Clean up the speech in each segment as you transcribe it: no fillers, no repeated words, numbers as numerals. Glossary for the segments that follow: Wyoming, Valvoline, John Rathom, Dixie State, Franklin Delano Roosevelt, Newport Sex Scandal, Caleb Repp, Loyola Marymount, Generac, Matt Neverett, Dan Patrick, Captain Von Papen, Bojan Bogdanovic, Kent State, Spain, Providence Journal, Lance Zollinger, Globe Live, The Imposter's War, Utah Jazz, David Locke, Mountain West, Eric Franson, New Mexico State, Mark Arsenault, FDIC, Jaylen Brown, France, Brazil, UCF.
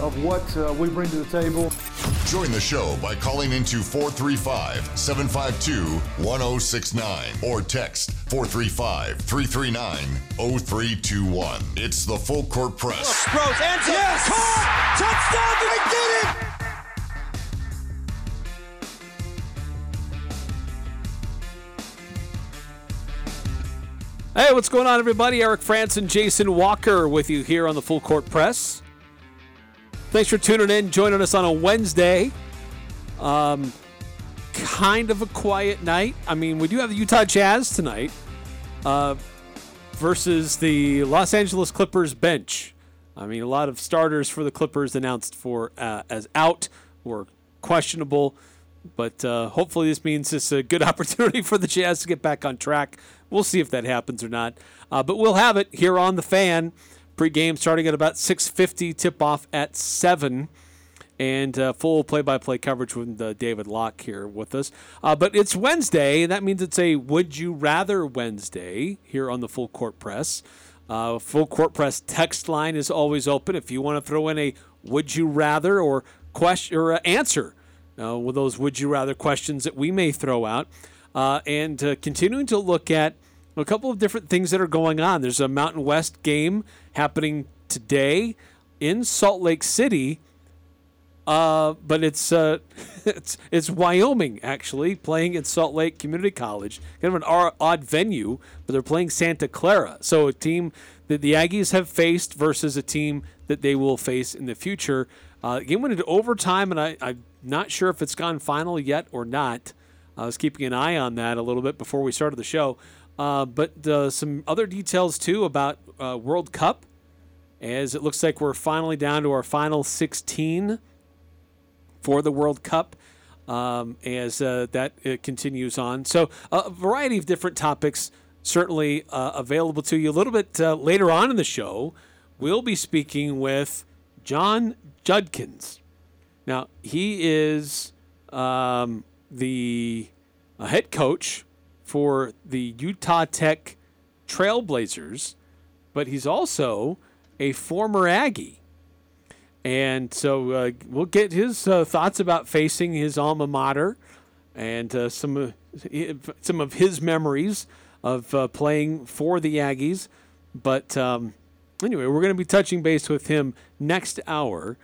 of what we bring to the table. Join the show by calling into 435-752-1069 or text 435-339-0321. It's the Full Court Press. Rose, answer. Yes! Caught! Touchdown! They did it! Hey, what's going on, everybody? Eric Franson, Jason Walker with you here on the Full Court Press. Thanks for tuning in, joining us on a Wednesday. Kind of a quiet night. I mean, we do have the Utah Jazz tonight versus the Los Angeles Clippers bench. I mean, a lot of starters for the Clippers announced for as out or questionable. But hopefully this means it's a good opportunity for the Jazz to get back on track. We'll see if that happens or not. But we'll have it here on The Fan. Pre-game starting at about 6:50, tip-off at 7. And full play-by-play coverage with David Locke here with us. But it's Wednesday, and that means it's a Would You Rather Wednesday here on the Full Court Press. Full Court Press text line is always open. If you want to throw in a Would You Rather or question or answer with those Would You Rather questions that we may throw out. And continuing to look at a couple of different things that are going on. There's a Mountain West game happening today in Salt Lake City, but it's Wyoming, actually, playing at Salt Lake Community College. Kind of an odd venue, but they're playing Santa Clara. So a team that the Aggies have faced versus a team that they will face in the future. The game went into overtime, and I'm not sure if it's gone final yet or not. I was keeping an eye on that a little bit before we started the show. But some other details, too, about World Cup, as it looks like we're finally down to our final 16 for the World Cup as that continues on. So a variety of different topics certainly available to you. A little bit later on in the show, we'll be speaking with John Judkins. Now, he is the head coach for the Utah Tech Trailblazers, but he's also a former Aggie. And so we'll get his thoughts about facing his alma mater and some of his memories of playing for the Aggies. But anyway, we're going to be touching base with him next hour,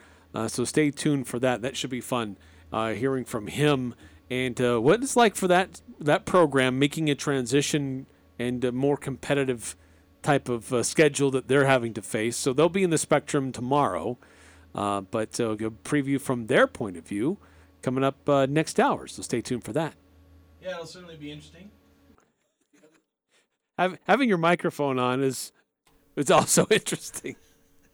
so stay tuned for that. That should be fun hearing from him. And what it's like for that program, making a transition and a more competitive type of schedule that they're having to face. So they'll be in the Spectrum tomorrow, but a preview from their point of view coming up next hour. So stay tuned for that. Yeah, it'll certainly be interesting. Having your microphone on is also interesting.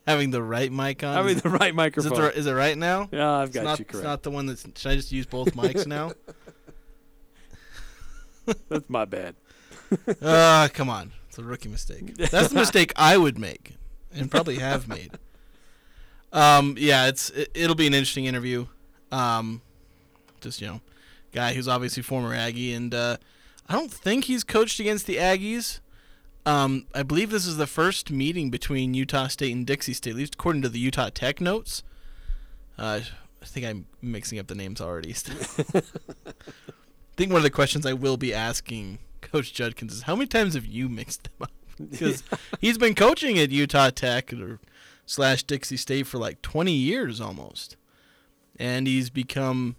Having the right mic on? Having the right microphone. Is it right now? Yeah, I've got you correct. It's not the one that's... Should I just use both mics now? That's my bad. Come on. It's a rookie mistake. That's the mistake I would make and probably have made. Yeah, it'll be an interesting interview. Guy who's obviously former Aggie, and I don't think he's coached against the Aggies. I believe this is the first meeting between Utah State and Dixie State, at least according to the Utah Tech notes. I think I'm mixing up the names already. I think one of the questions I will be asking Coach Judkins is, how many times have you mixed them up? Because he's been coaching at Utah Tech / Dixie State for like 20 years almost. And he's become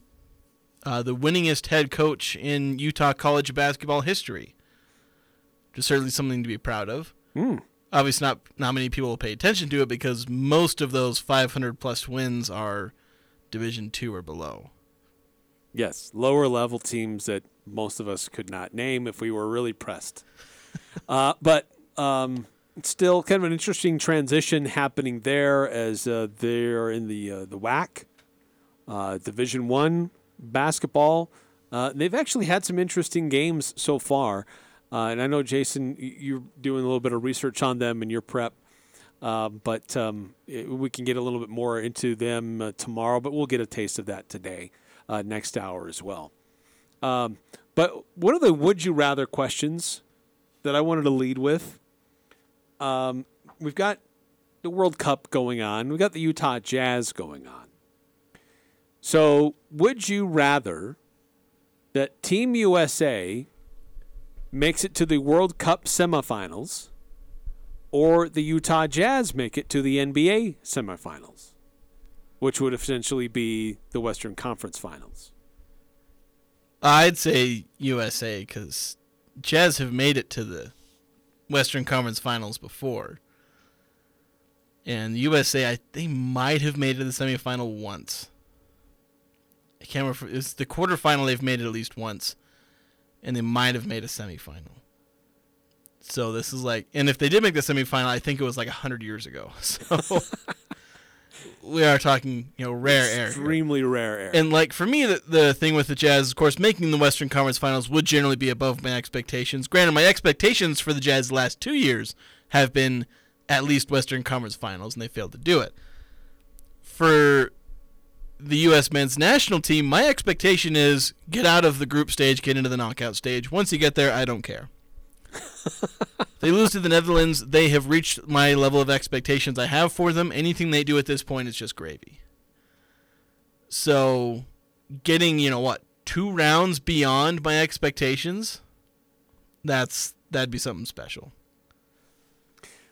the winningest head coach in Utah college basketball history. Certainly something to be proud of. Obviously not many people will pay attention to it because most of those 500 plus wins are Division II or below. Yes, lower level teams that most of us could not name if we were really pressed. But it's still kind of an interesting transition happening there as they're in the WAC, Division I basketball. They've actually had some interesting games so far. And I know, Jason, you're doing a little bit of research on them in your prep. We can get a little bit more into them tomorrow, but we'll get a taste of that today, next hour as well. But one of the would you rather questions that I wanted to lead with, we've got the World Cup going on. We've got the Utah Jazz going on. So would you rather that Team USA makes it to the World Cup semifinals or the Utah Jazz make it to the NBA semifinals, which would essentially be the Western Conference Finals? I'd say USA, because Jazz have made it to the Western Conference Finals before. And USA, they might have made it to the semifinal once. I can't remember. It's the quarterfinal they've made it at least once. And they might have made a semifinal. So this is like... And if they did make the semifinal, I think it was like 100 years ago. So... We are talking, rare air. Extremely rare air. And, for me, the thing with the Jazz, of course, making the Western Conference Finals would generally be above my expectations. Granted, my expectations for the Jazz the last 2 years have been at least Western Conference Finals, and they failed to do it. For the U.S. men's national team, my expectation is get out of the group stage, get into the knockout stage. Once you get there, I don't care. They lose to the Netherlands. They have reached my level of expectations I have for them. Anything they do at this point is just gravy. So getting, 2 rounds beyond my expectations, that'd be something special.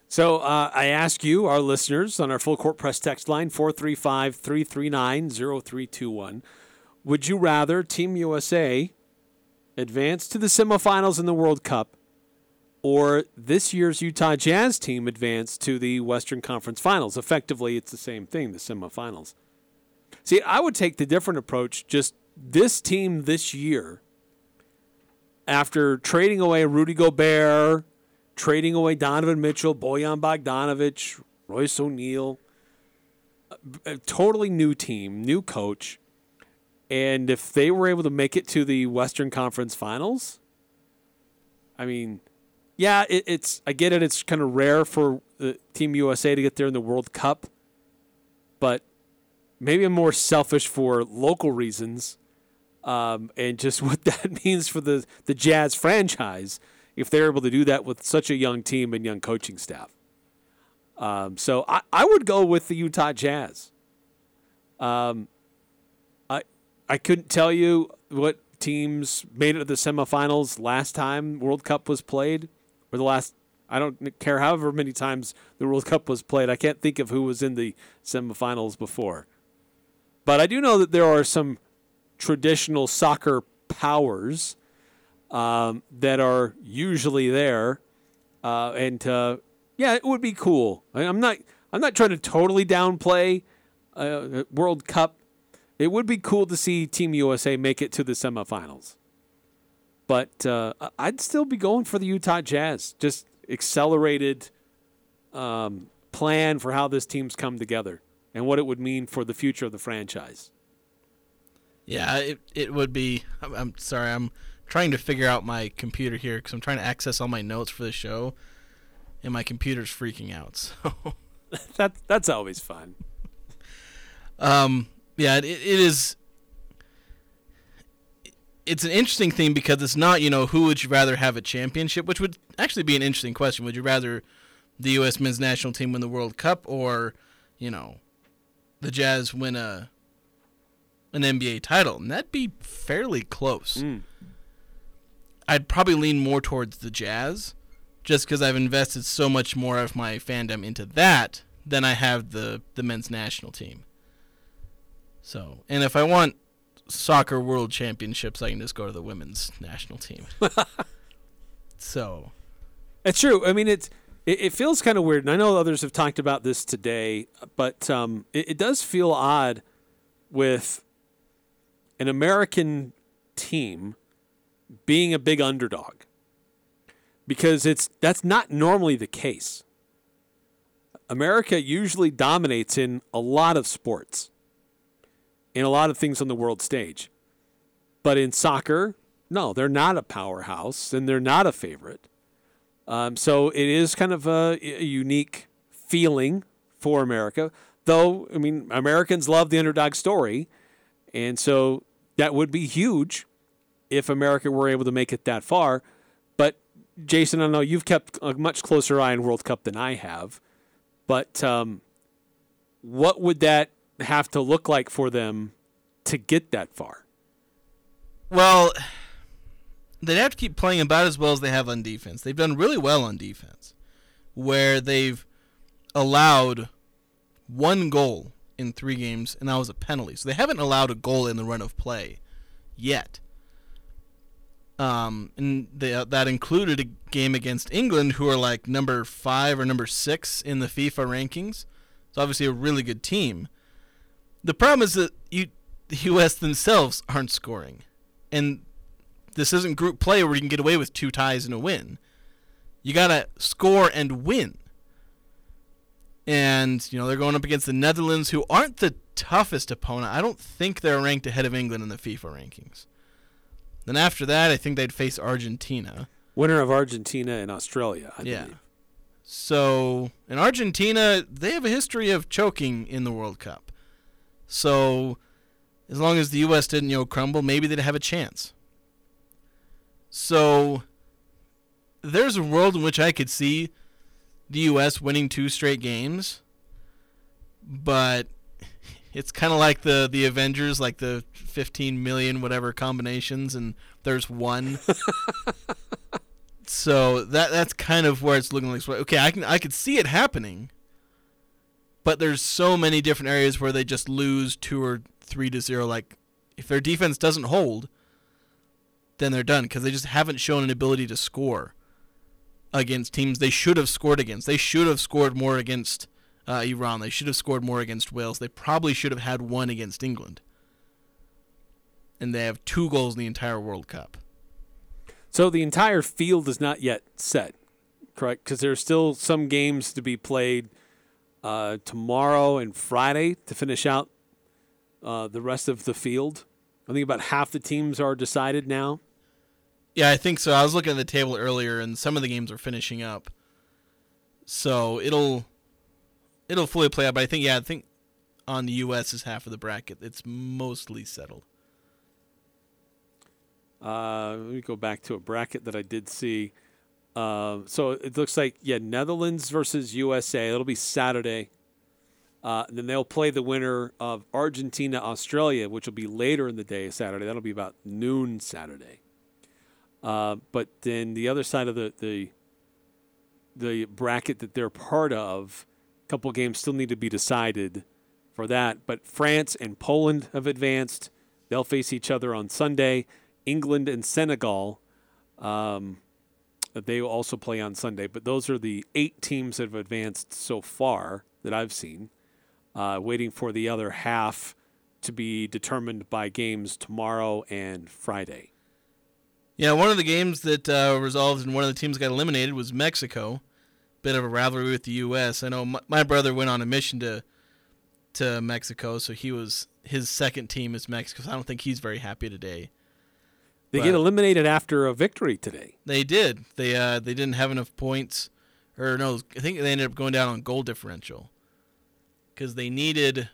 So I ask you, our listeners, on our Full Court Press text line, 435-339-0321, would you rather Team USA advance to the semifinals in the World Cup or this year's Utah Jazz team advance to the Western Conference Finals? Effectively, it's the same thing, the semifinals. See, I would take the different approach, just this team this year, after trading away Rudy Gobert, trading away Donovan Mitchell, Bojan Bogdanovic, Royce O'Neal, a totally new team, new coach, and if they were able to make it to the Western Conference Finals, I mean... Yeah, I get it. It's kind of rare for Team USA to get there in the World Cup, but maybe I'm more selfish for local reasons, and just what that means for the Jazz franchise if they're able to do that with such a young team and young coaching staff. So I would go with the Utah Jazz. I couldn't tell you what teams made it to the semifinals last time World Cup was played. The last, I don't care however many times the World Cup was played. I can't think of who was in the semifinals before. But I do know that there are some traditional soccer powers that are usually there. It would be cool. I'm not trying to totally downplay World Cup. It would be cool to see Team USA make it to the semifinals. But I'd still be going for the Utah Jazz. Just accelerated plan for how this team's come together and what it would mean for the future of the franchise. Yeah, it would be. I'm sorry, I'm trying to figure out my computer here because I'm trying to access all my notes for the show, and my computer's freaking out. So that's always fun. Yeah, it is. It's an interesting thing because it's not, who would you rather have a championship, which would actually be an interesting question. Would you rather the U.S. men's national team win the World Cup or, the Jazz win an NBA title? And that'd be fairly close. Mm. I'd probably lean more towards the Jazz just because I've invested so much more of my fandom into that than I have the men's national team. So, and if I want soccer world championships, I can just go to the women's national team. So, that's true. I mean, it feels kind of weird, and I know others have talked about this today, but it does feel odd with an American team being a big underdog because that's not normally the case. America usually dominates in a lot of sports. In a lot of things on the world stage. But in soccer, no, they're not a powerhouse, and they're not a favorite. So it is kind of a unique feeling for America. Though, I mean, Americans love the underdog story, and so that would be huge if America were able to make it that far. But, Jason, I know you've kept a much closer eye on World Cup than I have, but what would that have to look like for them to get that far? Well, they'd have to keep playing about as well as they have on defense. They've done really well on defense, where they've allowed one goal in 3 games, and that was a penalty. So they haven't allowed a goal in the run of play yet. And that included a game against England, who are like number 5 or number 6 in the FIFA rankings. It's obviously a really good team. The problem is that the U.S. themselves aren't scoring. And this isn't group play where you can get away with 2 ties and a win. You got to score and win. And, you know, they're going up against the Netherlands, who aren't the toughest opponent. I don't think they're ranked ahead of England in the FIFA rankings. Then after that, I think they'd face Argentina. Winner of Argentina and Australia, I believe. So, in Argentina, they have a history of choking in the World Cup. So, as long as the U.S. didn't, crumble, maybe they'd have a chance. So, there's a world in which I could see the U.S. winning 2 straight games, but it's kind of like the Avengers, like the 15 million whatever combinations, and there's one. So that's kind of where it's looking like. Okay, I could see it happening, but there's so many different areas where they just lose 2 or 3-0. Like, if their defense doesn't hold, then they're done, because they just haven't shown an ability to score against teams they should have scored against. They should have scored more against Iran. They should have scored more against Wales. They probably should have had 1 against England. And they have 2 goals in the entire World Cup. So the entire field is not yet set, correct? Because there's still some games to be played tomorrow and Friday to finish out the rest of the field. I think about half the teams are decided now. Yeah, I think so. I was looking at the table earlier, and some of the games are finishing up. So it'll fully play out. But I think on the U.S. is half of the bracket. It's mostly settled. Let me go back to a bracket that I did see. So it looks like, Netherlands versus USA. It'll be Saturday. Then they'll play the winner of Argentina, Australia, which will be later in the day Saturday. That'll be about noon Saturday. But then the other side of the bracket that they're part of, a couple games still need to be decided for that. But France and Poland have advanced. They'll face each other on Sunday. England and Senegal, they will also play on Sunday. But those are the 8 teams that have advanced so far that I've seen, waiting for the other half to be determined by games tomorrow and Friday. Yeah, one of the games that resolved and one of the teams got eliminated was Mexico. Bit of a rivalry with the U.S. I know my brother went on a mission to Mexico, so his second team is Mexico. So I don't think he's very happy today. They get eliminated after a victory today. They did. They didn't have enough points, or no, I think they ended up going down on goal differential because they needed.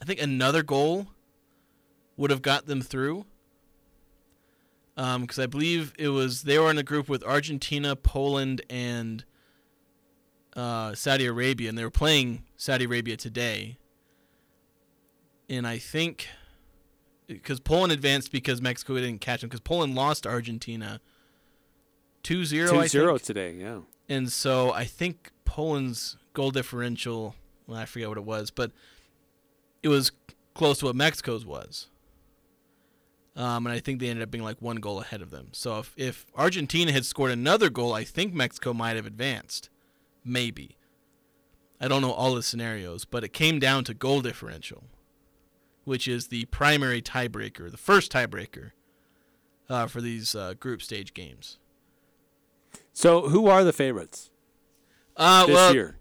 I think another goal would have got them through. Because I believe it was they were in a group with Argentina, Poland, and Saudi Arabia, and they were playing Saudi Arabia today. And I think because Poland advanced because Mexico didn't catch them, because Poland lost to Argentina 2-0. 2-0 today, yeah. And so I think Poland's goal differential, well, I forget what it was, but it was close to what Mexico's was. And I think they ended up being like 1 goal ahead of them. So if Argentina had scored another goal, I think Mexico might have advanced. Maybe. I don't know all the scenarios, but it came down to goal differential, which is the primary tiebreaker, the first tiebreaker for these group stage games. So who are the favorites this year?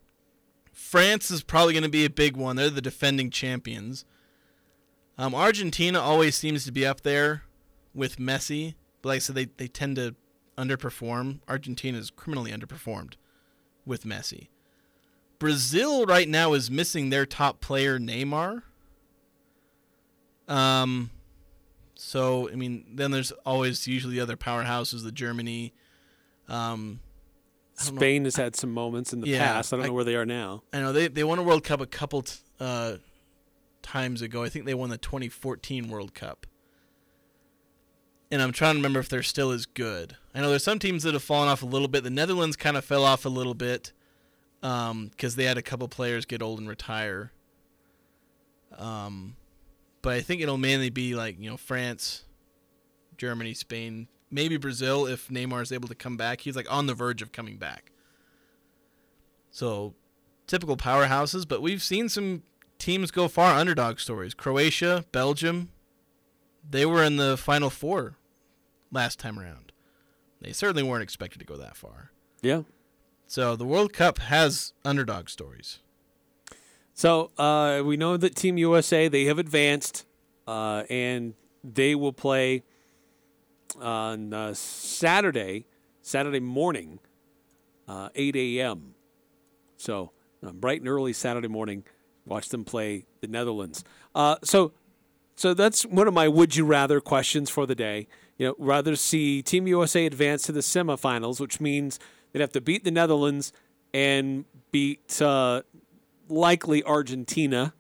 France is probably going to be a big one. They're the defending champions. Argentina always seems to be up there with Messi. But like I said, they tend to underperform. Argentina is criminally underperformed with Messi. Brazil right now is missing their top player, Neymar. So, I mean, then there's always usually the other powerhouses, the Germany. Spain has had some moments in the past. I don't know where they are now. I know. They won a World Cup a couple times ago. I think they won the 2014 World Cup. And I'm trying to remember if they're still as good. I know there's some teams that have fallen off a little bit. The Netherlands kind of fell off a little bit because they had a couple players get old and retire. But I think it'll mainly be like, you know, France, Germany, Spain, maybe Brazil if Neymar is able to come back. He's like on the verge of coming back. So typical powerhouses, but we've seen some teams go far underdog stories. Croatia, Belgium, they were in the Final Four last time around. They certainly weren't expected to go that far. Yeah. So the World Cup has underdog stories. So we know that Team USA, they have advanced, and they will play on Saturday morning, 8 a.m. So bright and early Saturday morning, watch them play the Netherlands. So that's one of my would you rather questions for the day. You know, rather see Team USA advance to the semifinals, which means they'd have to beat the Netherlands and beat likely Argentina,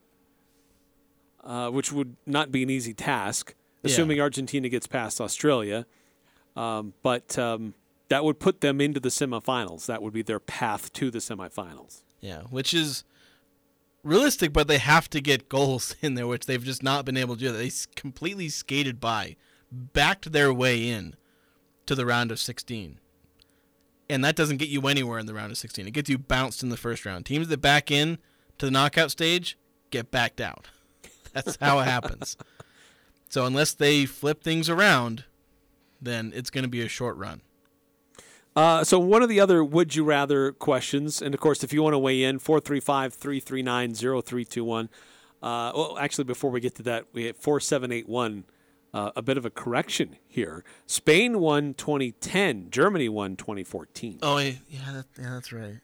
which would not be an easy task, assuming Argentina gets past Australia. But that would put them into the semifinals. That would be their path to the semifinals. Yeah, which is realistic, but they have to get goals in there, which they've just not been able to do. They completely skated by, backed their way in to the round of 16. And that doesn't get you anywhere in the round of 16. It gets you bounced in the first round. Teams that back in to the knockout stage get backed out. That's how it happens. So unless they flip things around, then it's going to be a short run. So one of the other would you rather questions, and of course if you want to weigh in, 435-339-0321. Well, actually before we get to that, we have 4781. A bit of a correction here. Spain won 2010. Germany won 2014. Oh, yeah, that's right.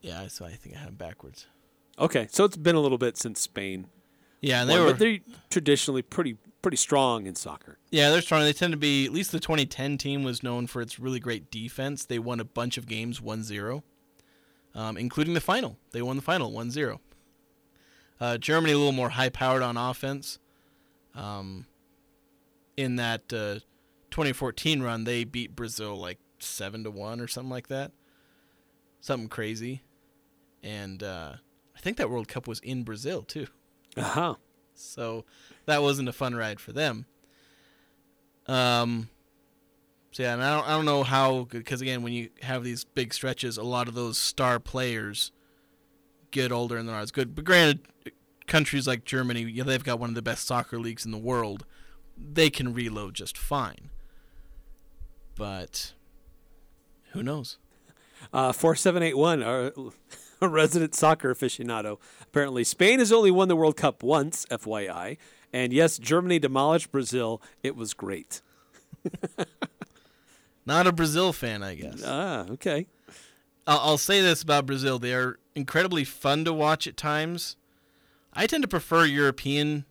Yeah, so I think I had them backwards. Okay, so it's been a little bit since Spain. Yeah, and they're traditionally pretty strong in soccer. Yeah, they're strong. They tend to be, at least the 2010 team was known for its really great defense. They won a bunch of games 1-0, including the final. They won the final 1-0. Germany a little more high-powered on offense. In that 2014 run, they beat Brazil like 7-1 or something like that, something crazy. And I think that World Cup was in Brazil too. Uh-huh. So that wasn't a fun ride for them. So yeah, and I don't know how, because again, when you have these big stretches, a lot of those star players get older and they're not as good. But granted, countries like Germany, you know, they've got one of the best soccer leagues in the world. They can reload just fine. But who knows? 4781, our resident soccer aficionado. Apparently, Spain has only won the World Cup once, FYI. And yes, Germany demolished Brazil. It was great. Not a Brazil fan, I guess. Ah, okay. I'll say this about Brazil. They are incredibly fun to watch at times. I tend to prefer European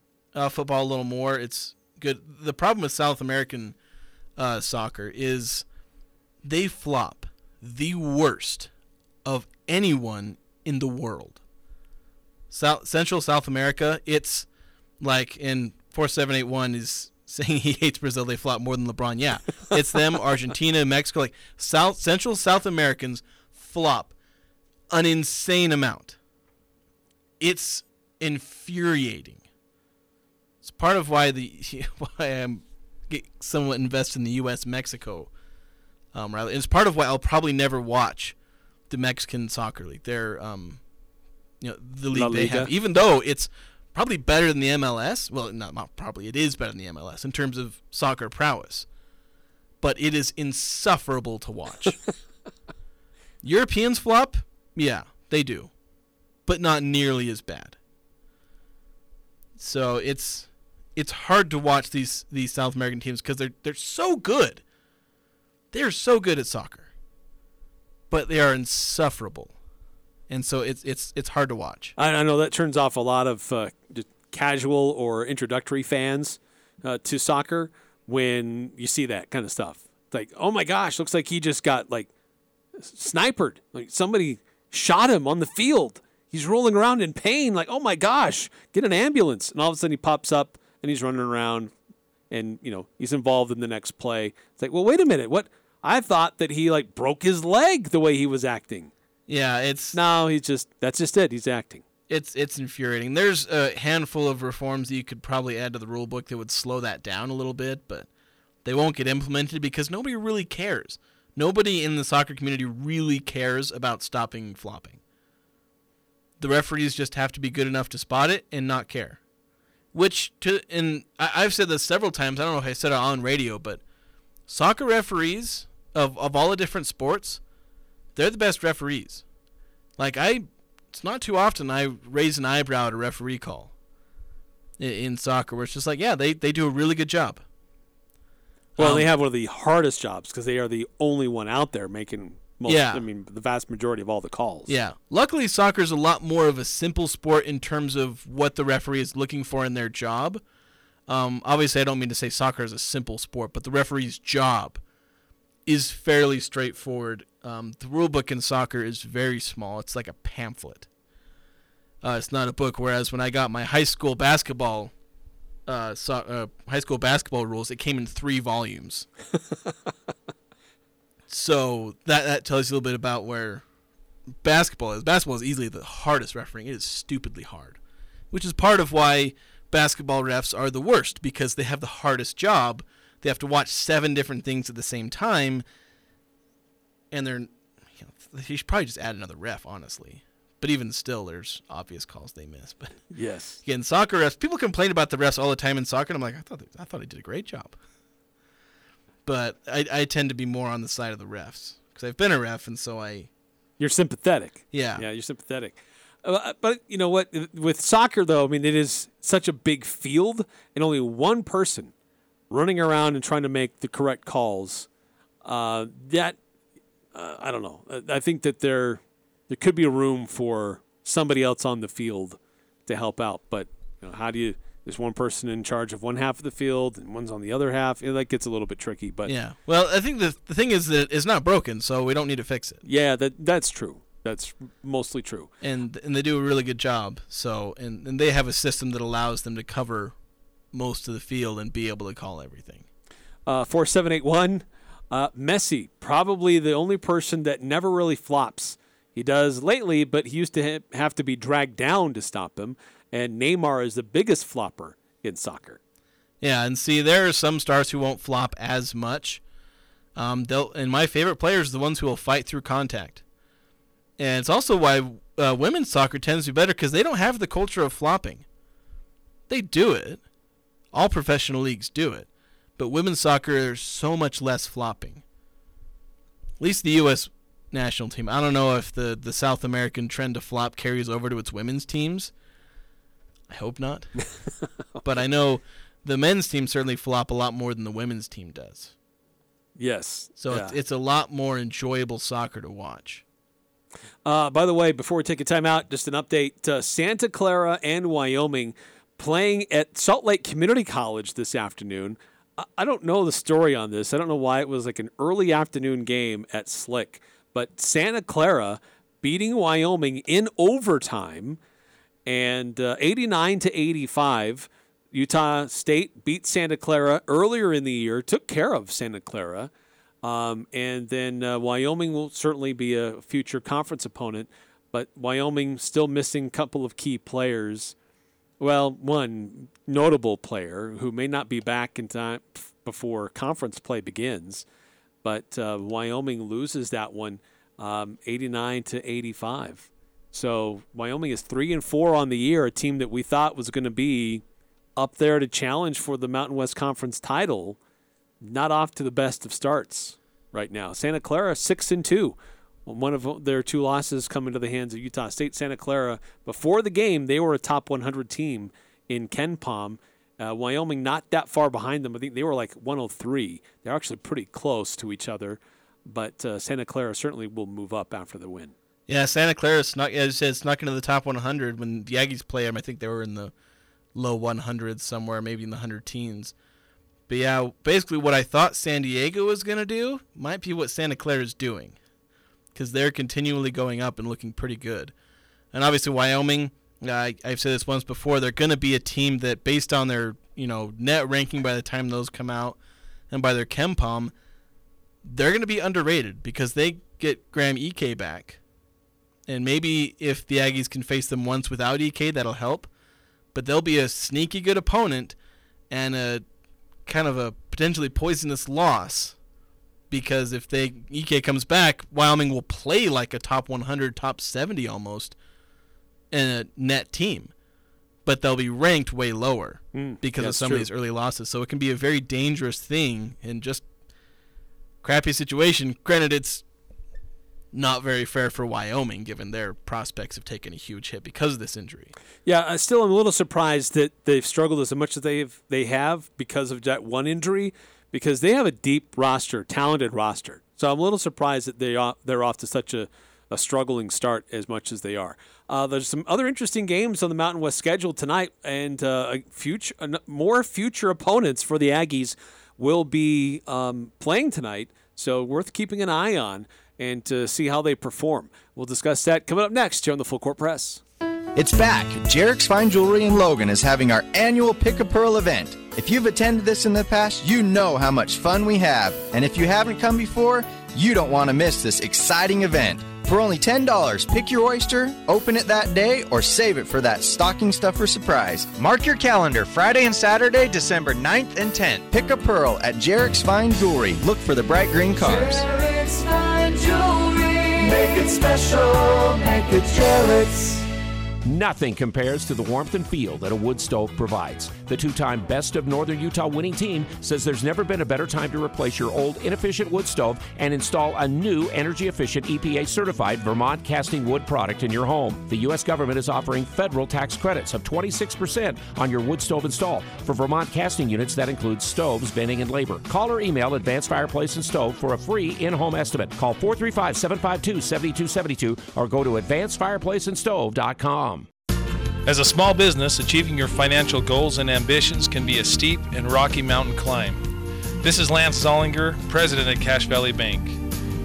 football a little more. It's good. The problem with South American soccer is they flop the worst of anyone in the world. Central South America, it's like, in 4781 is saying he hates Brazil. They flop more than LeBron. Yeah, it's them, Argentina, Mexico. Like Central South Americans flop an insane amount. It's infuriating. It's part of why I'm somewhat invested in the U.S. Mexico. Rather, it's part of why I'll probably never watch the Mexican soccer league. They're the league they have, even though it's probably better than the MLS. Well, not probably. It is better than the MLS in terms of soccer prowess, but it is insufferable to watch. Europeans flop? Yeah, they do. But not nearly as bad. So it's hard to watch these South American teams because they're so good. They're so good at soccer. but they are insufferable, and so it's hard to watch. I know that turns off a lot of casual or introductory fans to soccer when you see that kind of stuff. Like, oh my gosh, looks like he just got like snipered. Like somebody shot him on the field. He's rolling around in pain. Like, oh my gosh, get an ambulance! And all of a sudden he pops up and he's running around, and you know he's involved in the next play. It's like, well, wait a minute, what? I thought that he like broke his leg the way he was acting. Yeah, that's just it. He's acting. It's infuriating. There's a handful of reforms that you could probably add to the rule book that would slow that down a little bit, but they won't get implemented because nobody really cares. Nobody in the soccer community really cares about stopping flopping. The referees just have to be good enough to spot it and not care. I've said this several times. I don't know if I said it on radio, but soccer referees of all the different sports, they're the best referees. Like it's not too often I raise an eyebrow at a referee call in soccer, where it's just like, yeah, they do a really good job. Well, they have one of the hardest jobs because they are the only one out there making the vast majority of all the calls. Yeah. Luckily, soccer is a lot more of a simple sport in terms of what the referee is looking for in their job. Obviously, I don't mean to say soccer is a simple sport, but the referee's job is fairly straightforward. The rule book in soccer is very small. It's like a pamphlet. It's not a book. Whereas when I got my high school basketball rules, it came in 3 volumes. So that tells you a little bit about where basketball is. Basketball is easily the hardest refereeing. It is stupidly hard, which is part of why basketball refs are the worst, because they have the hardest job. They have to watch 7 different things at the same time, and they should probably just add another ref, honestly. But even still, there's obvious calls they miss. But yes, again, soccer refs. People complain about the refs all the time in soccer, and I'm like, I thought I did a great job. But I tend to be more on the side of the refs because I've been a ref, and so I. You're sympathetic. Yeah, you're sympathetic. But you know what? With soccer, though, I mean, it is such a big field, and only one person running around and trying to make the correct calls. I don't know. I think that there could be a room for somebody else on the field to help out. But you know, how do you? There's one person in charge of one half of the field and one's on the other half. That gets a little bit tricky. But yeah, well, I think the thing is that it's not broken, so we don't need to fix it. Yeah, that's true. That's mostly true. And they do a really good job. So and they have a system that allows them to cover most of the field and be able to call everything. 4781, Messi, probably the only person that never really flops. He does lately, but he used to have to be dragged down to stop him. And Neymar is the biggest flopper in soccer. Yeah, and see, there are some stars who won't flop as much. And my favorite players are the ones who will fight through contact. And it's also why women's soccer tends to be better, because they don't have the culture of flopping. They do it. All professional leagues do it. But women's soccer, there's so much less flopping. At least the U.S. national team. I don't know if the South American trend to flop carries over to its women's teams. I hope not. But I know the men's team certainly flop a lot more than the women's team does. Yes. So it's a lot more enjoyable soccer to watch. By the way, before we take a time out, just an update. Santa Clara and Wyoming playing at Salt Lake Community College this afternoon. I don't know the story on this. I don't know why it was like an early afternoon game at Slick. But Santa Clara beating Wyoming in overtime. And 89-85, Utah State beat Santa Clara earlier in the year, took care of Santa Clara. And then Wyoming will certainly be a future conference opponent, but Wyoming still missing a couple of key players. Well, one notable player who may not be back in time before conference play begins, but Wyoming loses that one 89-85. So Wyoming is 3-4 on the year, a team that we thought was going to be up there to challenge for the Mountain West Conference title. Not off to the best of starts right now. Santa Clara 6-2. One of their 2 losses come into the hands of Utah State. Santa Clara, before the game, they were a top 100 team in Ken Palm. Wyoming not that far behind them. I think they were like 103. They're actually pretty close to each other. but Santa Clara certainly will move up after the win. Yeah, Santa Clara snuck into the top 100 when the Aggies played them. I think they were in the low 100s somewhere, maybe in the 100 teens. But yeah, basically what I thought San Diego was going to do might be what Santa Clara is doing, because they're continually going up and looking pretty good. And obviously Wyoming, I've said this once before, they're going to be a team that, based on their net ranking by the time those come out and by their KenPom, they're going to be underrated because they get Graham E.K. back. And maybe if the Aggies can face them once without E.K., that'll help. But they'll be a sneaky good opponent and a kind of a potentially poisonous loss, because if E.K. comes back, Wyoming will play like a top 100, top 70 almost in a net team. But they'll be ranked way lower because of some of these early losses. So it can be a very dangerous thing and just crappy situation. Granted, it's not very fair for Wyoming, given their prospects have taken a huge hit because of this injury. Yeah, still I'm a little surprised that they've struggled as much as they have because of that one injury, because they have a deep roster, talented roster. So I'm a little surprised that they're off to such a struggling start as much as they are. There's some other interesting games on the Mountain West schedule tonight, and more future opponents for the Aggies will be playing tonight, so worth keeping an eye on and to see how they perform. We'll discuss that coming up next here on the Full Court Press. It's back. Jarek's Fine Jewelry in Logan is having our annual Pick a Pearl event. If you've attended this in the past, you know how much fun we have. And if you haven't come before, you don't want to miss this exciting event. For only $10, pick your oyster, open it that day, or save it for that stocking stuffer surprise. Mark your calendar Friday and Saturday, December 9th and 10th. Pick a Pearl at Jarek's Fine Jewelry. Look for the bright green cars. Jarek's Fine Jewelry. Make it special. Make it Jarek's. Nothing compares to the warmth and feel that a wood stove provides. The two-time Best of Northern Utah winning team says there's never been a better time to replace your old inefficient wood stove and install a new energy-efficient EPA-certified Vermont casting wood product in your home. The U.S. government is offering federal tax credits of 26% on your wood stove install. For Vermont casting units, that includes stoves, venting, and labor. Call or email Advanced Fireplace and Stove for a free in-home estimate. Call 435-752-7272 or go to advancedfireplaceandstove.com. As a small business, achieving your financial goals and ambitions can be a steep and Rocky Mountain climb. This is Lance Zollinger, president at Cache Valley Bank.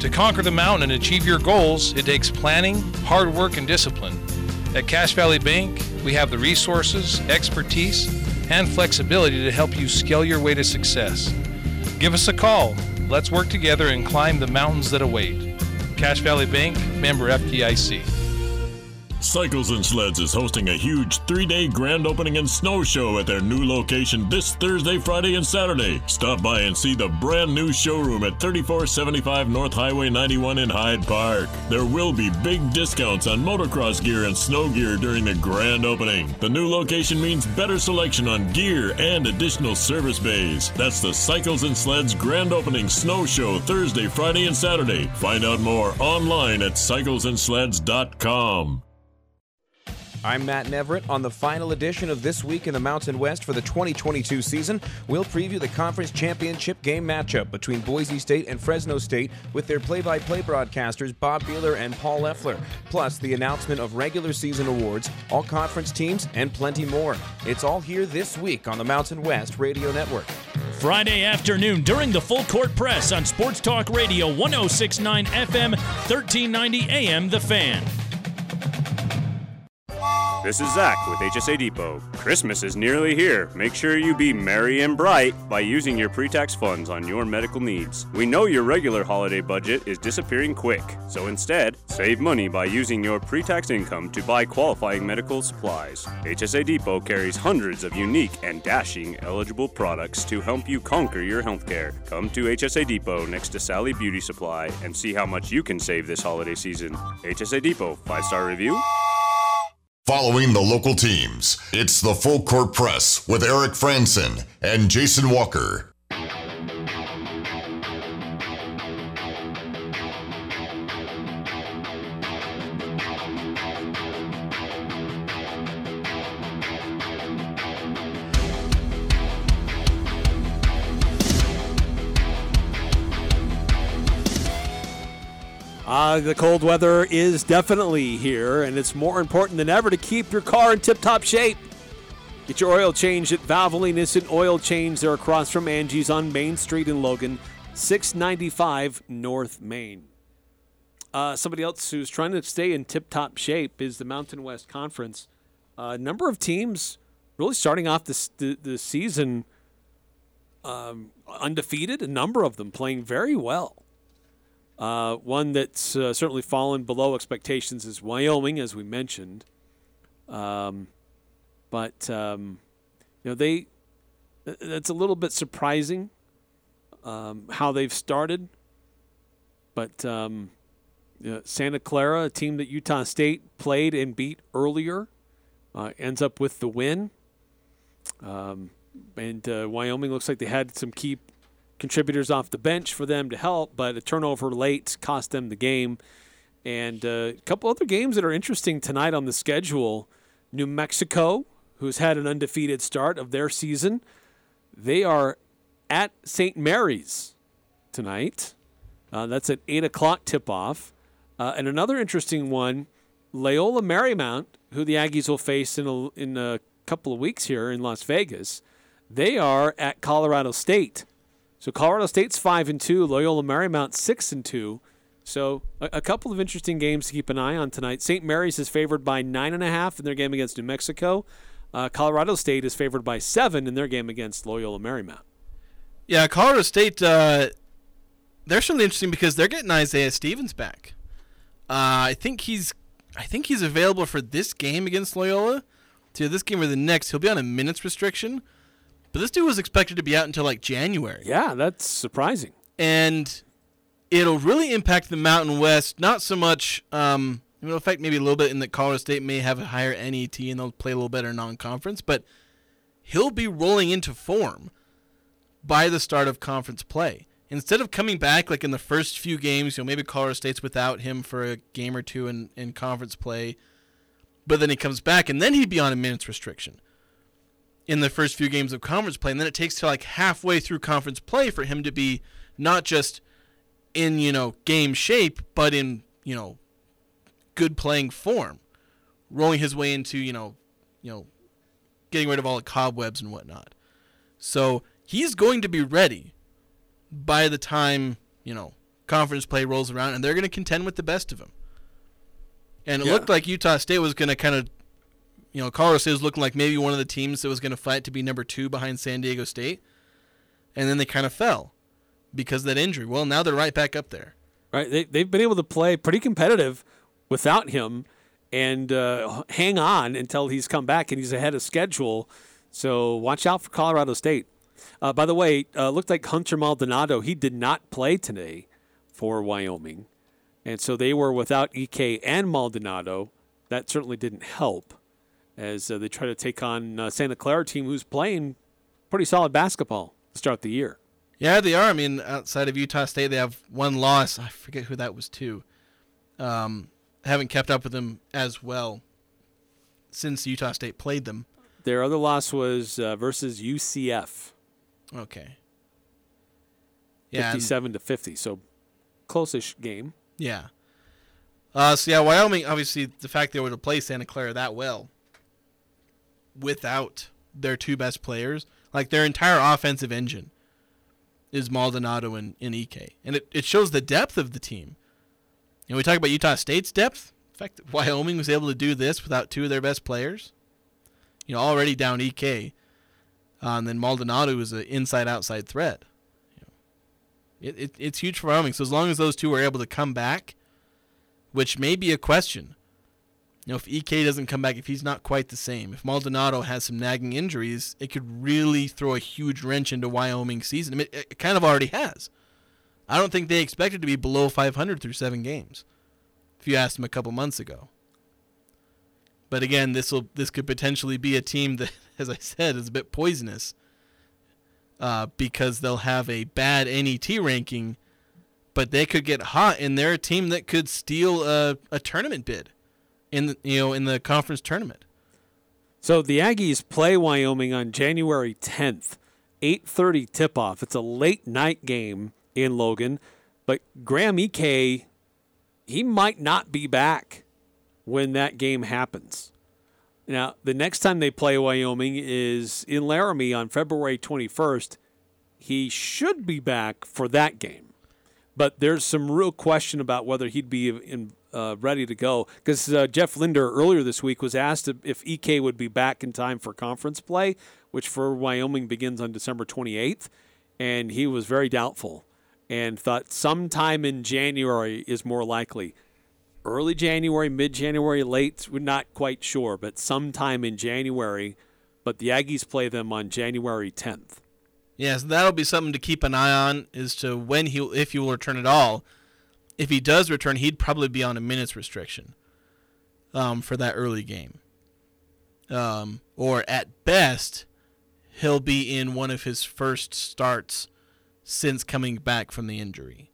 To conquer the mountain and achieve your goals, it takes planning, hard work, and discipline. At Cache Valley Bank, we have the resources, expertise, and flexibility to help you scale your way to success. Give us a call. Let's work together and climb the mountains that await. Cache Valley Bank, member FDIC. Cycles and Sleds is hosting a huge 3-day grand opening and snow show at their new location this Thursday, Friday, and Saturday. Stop by and see the brand new showroom at 3475 North Highway 91 in Hyde Park. There will be big discounts on motocross gear and snow gear during the grand opening. The new location means better selection on gear and additional service bays. That's the Cycles and Sleds grand opening snow show Thursday, Friday, and Saturday. Find out more online at cyclesandsleds.com. I'm Matt Neverett on the final edition of This Week in the Mountain West for the 2022 season. We'll preview the conference championship game matchup between Boise State and Fresno State with their play-by-play broadcasters Bob Beeler and Paul Leffler, plus the announcement of regular season awards, all conference teams, and plenty more. It's all here this week on the Mountain West Radio Network. Friday afternoon during the Full Court Press on Sports Talk Radio 106.9 FM, 1390 AM, The Fan. This is Zach with HSA Depot. Christmas is nearly here. Make sure you be merry and bright by using your pre-tax funds on your medical needs. We know your regular holiday budget is disappearing quick, so instead, save money by using your pre-tax income to buy qualifying medical supplies. HSA Depot carries hundreds of unique and dashing eligible products to help you conquer your healthcare. Come to HSA Depot next to Sally Beauty Supply and see how much you can save this holiday season. HSA Depot, 5-star review. Following the local teams, it's the Full Court Press with Eric Franson and Jason Walker. The cold weather is definitely here, and it's more important than ever to keep your car in tip-top shape. Get your oil changed at Valvoline Instant Oil Change. They're across from Angie's on Main Street in Logan, 695 North Main. Somebody else who's trying to stay in tip-top shape is the Mountain West Conference. A number of teams really starting off the season undefeated, a number of them playing very well. One that's certainly fallen below expectations is Wyoming, as we mentioned. That's a little bit surprising how they've started. But Santa Clara, a team that Utah State played and beat earlier, ends up with the win. Wyoming looks like they had some key contributors off the bench for them to help, but a turnover late cost them the game. And a couple other games that are interesting tonight on the schedule. New Mexico, who's had an undefeated start of their season, they are at St. Mary's tonight. That's at 8 o'clock tip-off. And another interesting one, Loyola Marymount, who the Aggies will face in a couple of weeks here in Las Vegas, they are at Colorado State. So Colorado State's 5-2, Loyola Marymount 6-2. So a couple of interesting games to keep an eye on tonight. St. Mary's is favored by 9.5 in their game against New Mexico. Colorado State is favored by 7 in their game against Loyola Marymount. Yeah, Colorado State, they're certainly interesting because they're getting Isaiah Stevens back. I think he's available for this game against Loyola. To this game or the next, he'll be on a minutes restriction. But this dude was expected to be out until, like, January. Yeah, that's surprising. And it'll really impact the Mountain West, not so much. It'll affect maybe a little bit in that Colorado State may have a higher NET and they'll play a little better non-conference. But he'll be rolling into form by the start of conference play. Instead of coming back, like, in the first few games, maybe Colorado State's without him for a game or two in conference play. But then he comes back, and then he'd be on a minutes restriction in the first few games of conference play, and then it takes to like halfway through conference play for him to be not just in, game shape, but in, good playing form, rolling his way into, getting rid of all the cobwebs and whatnot. So he's going to be ready by the time, conference play rolls around, and they're going to contend with the best of him. And it looked like Utah State was going to kind of, Colorado State was looking like maybe one of the teams that was going to fight to be number 2 behind San Diego State. And then they kind of fell because of that injury. Well, now they're right back up there. Right. They've been able to play pretty competitive without him and hang on until he's come back and he's ahead of schedule. So watch out for Colorado State. By the way, looked like Hunter Maldonado, he did not play today for Wyoming. And so they were without E.K. and Maldonado. That certainly didn't help, as they try to take on Santa Clara team, who's playing pretty solid basketball to start the year. Yeah, they are. I mean, outside of Utah State, they have one loss. I forget who that was to. Haven't kept up with them as well since Utah State played them. Their other loss was versus UCF. Okay. Yeah, 57-50, so close-ish game. Yeah. Wyoming, obviously, the fact they were to play Santa Clara that well without their 2 best players, like their entire offensive engine is Maldonado and EK. And it shows the depth of the team. And we talk about Utah State's depth. The fact that Wyoming was able to do this without 2 of their best players. Already down EK. And then Maldonado is an inside-outside threat. It's huge for Wyoming. So as long as those 2 are able to come back, which may be a question. If EK doesn't come back, if he's not quite the same, if Maldonado has some nagging injuries, it could really throw a huge wrench into Wyoming's season. I mean, it kind of already has. I don't think they expected to be below 500 through 7 games, if you asked them a couple months ago. But again, this could potentially be a team that, as I said, is a bit poisonous because they'll have a bad NET ranking, but they could get hot, and they're a team that could steal a tournament bid in the conference tournament. So the Aggies play Wyoming on January 10th, 8:30 tip-off. It's a late night game in Logan, but Graham E.K., he might not be back when that game happens. Now, the next time they play Wyoming is in Laramie on February 21st. He should be back for that game. But there's some real question about whether he'd be ready to go. Because Jeff Linder earlier this week was asked if E.K. would be back in time for conference play, which for Wyoming begins on December 28th. And he was very doubtful and thought sometime in January is more likely. Early January, mid-January, late, we're not quite sure, but sometime in January. But the Aggies play them on January 10th. Yes, that'll be something to keep an eye on as to when if he will return at all. If he does return, he'd probably be on a minutes restriction for that early game. Or at best, he'll be in one of his first starts since coming back from the injury.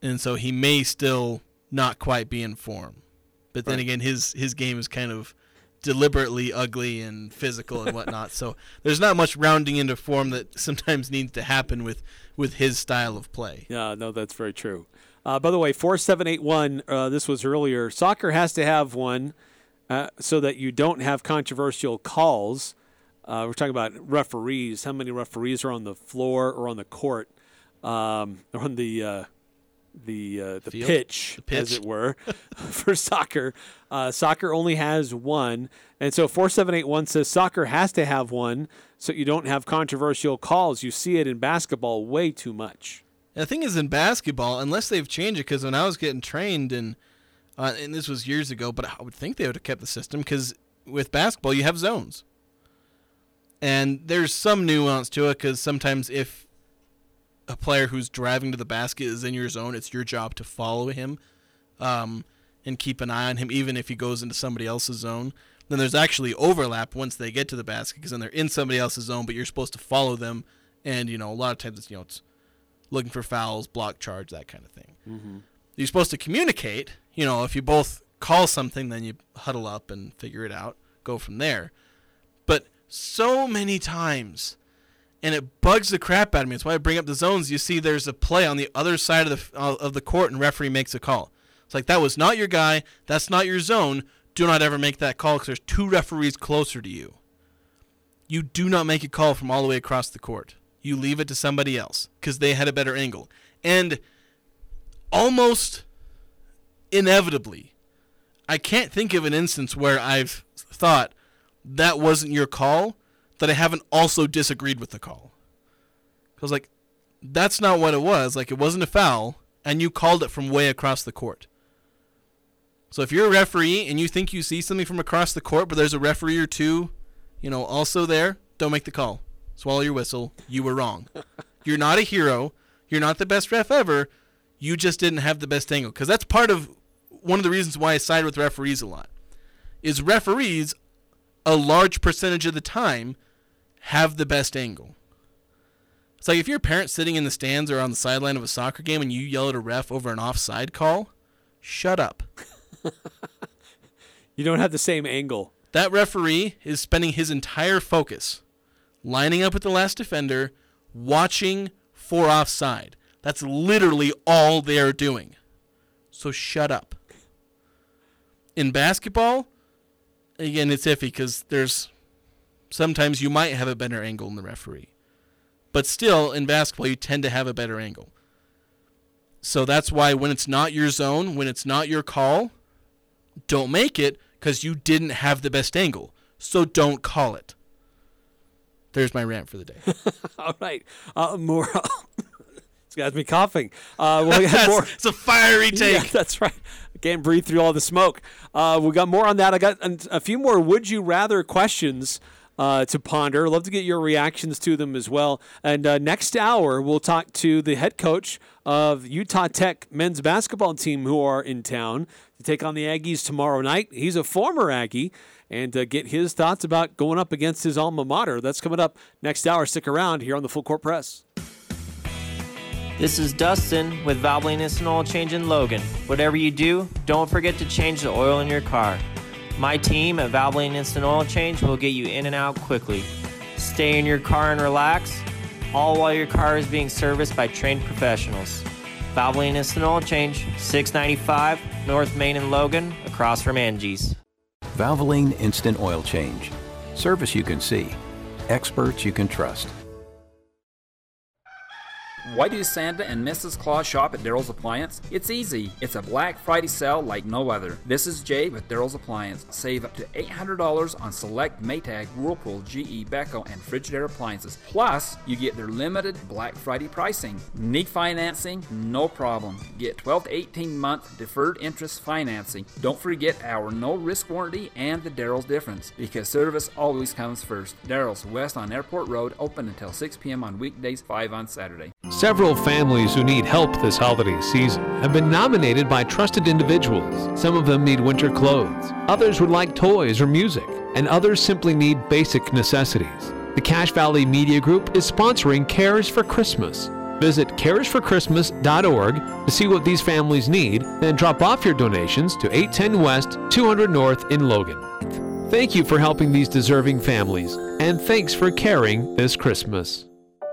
And so he may still not quite be in form. But then again, his game is kind of deliberately ugly and physical and whatnot. So there's not much rounding into form that sometimes needs to happen with his style of play. Yeah, no, that's very true. By the way, 4781, this was earlier. Soccer has to have one so that you don't have controversial calls. We're talking about referees. How many referees are on the floor or on the court or on the pitch, as it were, for soccer. Soccer only has one. And so 4781 says soccer has to have one so you don't have controversial calls. You see it in basketball way too much. The thing is, in basketball, unless they've changed it, because when I was getting trained, and this was years ago, but I would think they would have kept the system, because with basketball you have zones. And there's some nuance to it, because sometimes if a player who's driving to the basket is in your zone, it's your job to follow him and keep an eye on him, even if he goes into somebody else's zone. Then there's actually overlap once they get to the basket, because then they're in somebody else's zone, but you're supposed to follow them. And, a lot of times it's looking for fouls, block charge, that kind of thing. Mm-hmm. You're supposed to communicate. If you both call something, then you huddle up and figure it out, go from there. But so many times... And it bugs the crap out of me. That's why I bring up the zones. You see there's a play on the other side of the court, and referee makes a call. It's like, that was not your guy. That's not your zone. Do not ever make that call, because there's two referees closer to you. You do not make a call from all the way across the court. You leave it to somebody else, because they had a better angle. And almost inevitably, I can't think of an instance where I've thought that wasn't your call, that I haven't also disagreed with the call. I was like, that's not what it was. Like, it wasn't a foul, and you called it from way across the court. So if you're a referee and you think you see something from across the court, but there's a referee or two, also there, don't make the call. Swallow your whistle. You were wrong. You're not a hero. You're not the best ref ever. You just didn't have the best angle. Because that's part of one of the reasons why I side with referees a lot, is referees a large percentage of the time have the best angle. It's like if your parent's sitting in the stands or on the sideline of a soccer game and you yell at a ref over an offside call, shut up. You don't have the same angle. That referee is spending his entire focus lining up with the last defender, watching for offside. That's literally all they're doing. So shut up. In basketball, again, it's iffy, because there's sometimes you might have a better angle than the referee. But still, in basketball, you tend to have a better angle. So that's why when it's not your zone, when it's not your call, don't make it, because you didn't have the best angle. So don't call it. There's my rant for the day. All right. More. This guy's me coughing. We got more. It's a fiery take. Yeah, that's right. I can't breathe through all the smoke. We got more on that. I got a few more Would You Rather questions to ponder. Love to get your reactions to them as well. And next hour, we'll talk to the head coach of Utah Tech men's basketball team, who are in town to take on the Aggies tomorrow night. He's a former Aggie, and get his thoughts about going up against his alma mater. That's coming up next hour. Stick around here on the Full Court Press. This is Dustin with Valvoline and Oil Change in Logan. Whatever you do, don't forget to change the oil in your car. My team at Valvoline Instant Oil Change will get you in and out quickly. Stay in your car and relax, all while your car is being serviced by trained professionals. Valvoline Instant Oil Change, 695 North Main and Logan, across from Angie's. Valvoline Instant Oil Change. Service you can see. Experts you can trust. Why do Santa and Mrs. Claus shop at Daryl's Appliance? It's easy. It's a Black Friday sale like no other. This is Jay with Daryl's Appliance. Save up to $800 on select Maytag, Whirlpool, GE, Beko, and Frigidaire appliances. Plus, you get their limited Black Friday pricing. Need financing? No problem. Get 12 to 18 month deferred interest financing. Don't forget our no-risk warranty and the Daryl's difference, because service always comes first. Daryl's, west on Airport Road, open until 6 p.m. on weekdays, 5 on Saturday. Several families who need help this holiday season have been nominated by trusted individuals. Some of them need winter clothes, others would like toys or music, and others simply need basic necessities. The Cache Valley Media Group is sponsoring Cares for Christmas. Visit caresforchristmas.org to see what these families need, then drop off your donations to 810 West, 200 North in Logan. Thank you for helping these deserving families, and thanks for caring this Christmas.